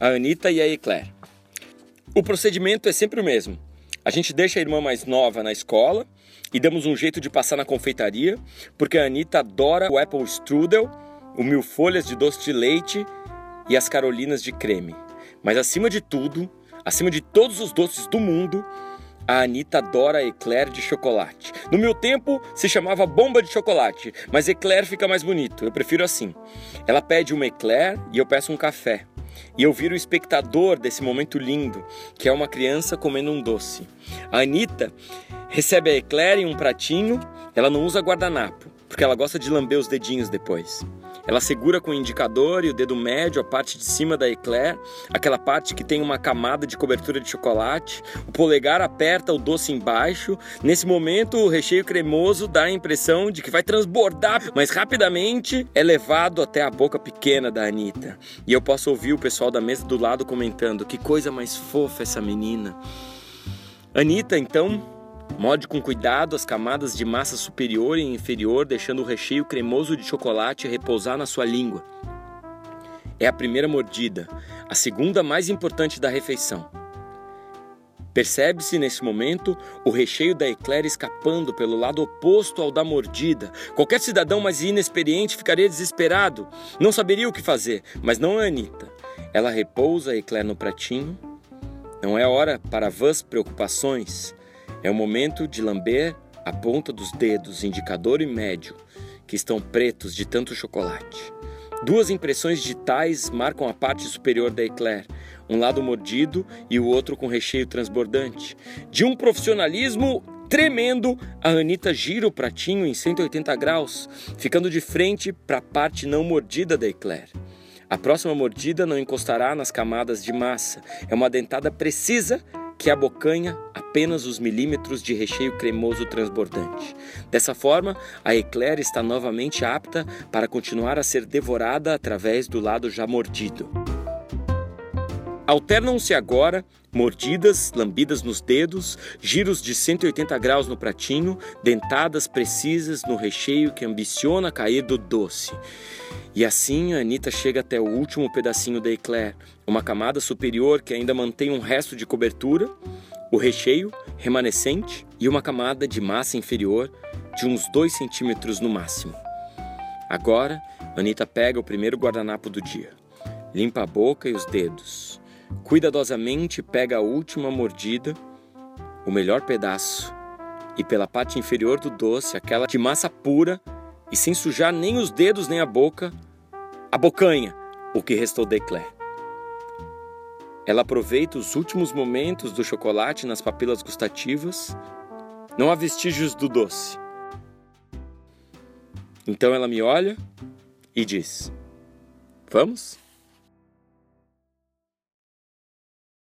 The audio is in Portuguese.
a Anita e a Eclair. O procedimento é sempre o mesmo. A gente deixa a irmã mais nova na escola e damos um jeito de passar na confeitaria, porque a Anita adora o Apple Strudel, o Mil Folhas de doce de leite e as Carolinas de creme. Mas acima de tudo, acima de todos os doces do mundo, a Anita adora a Eclair de chocolate. No meu tempo, se chamava bomba de chocolate, mas Eclair fica mais bonito, eu prefiro assim. Ela pede uma Eclair e eu peço um café. E eu viro o espectador desse momento lindo, que é uma criança comendo um doce. A Anita recebe a Eclair em um pratinho, ela não usa guardanapo, porque ela gosta de lamber os dedinhos depois. Ela segura com o indicador e o dedo médio a parte de cima da Eclair, aquela parte que tem uma camada de cobertura de chocolate. O polegar aperta o doce embaixo. Nesse momento, o recheio cremoso dá a impressão de que vai transbordar, mas rapidamente é levado até a boca pequena da Anita. E eu posso ouvir o pessoal da mesa do lado comentando: que coisa mais fofa essa menina. Anita, então, morde com cuidado as camadas de massa superior e inferior, deixando o recheio cremoso de chocolate repousar na sua língua. É a primeira mordida, a segunda mais importante da refeição. Percebe-se nesse momento o recheio da Eclair escapando pelo lado oposto ao da mordida. Qualquer cidadão mais inexperiente ficaria desesperado, não saberia o que fazer, mas não a Anita. Ela repousa a Eclair no pratinho. Não é hora para vãs preocupações. É o momento de lamber a ponta dos dedos, indicador e médio, que estão pretos de tanto chocolate. Duas impressões digitais marcam a parte superior da Eclair, um lado mordido e o outro com recheio transbordante. De um profissionalismo tremendo, a Anita gira o pratinho em 180 graus, ficando de frente para a parte não mordida da Eclair. A próxima mordida não encostará nas camadas de massa, é uma dentada precisa que abocanha apenas os milímetros de recheio cremoso transbordante. Dessa forma, a Eclair está novamente apta para continuar a ser devorada através do lado já mordido. Alternam-se agora mordidas, lambidas nos dedos, giros de 180 graus no pratinho, dentadas precisas no recheio que ambiciona cair do doce. E assim a Anita chega até o último pedacinho da Eclair, uma camada superior que ainda mantém um resto de cobertura, o recheio remanescente e uma camada de massa inferior de uns 2 centímetros no máximo. Agora, a Anita pega o primeiro guardanapo do dia, limpa a boca e os dedos, cuidadosamente pega a última mordida, o melhor pedaço, e pela parte inferior do doce, aquela de massa pura, e sem sujar nem os dedos nem a boca, abocanha o que restou da Eclair. Ela aproveita os últimos momentos do chocolate nas papilas gustativas. Não há vestígios do doce. Então ela me olha e diz: vamos?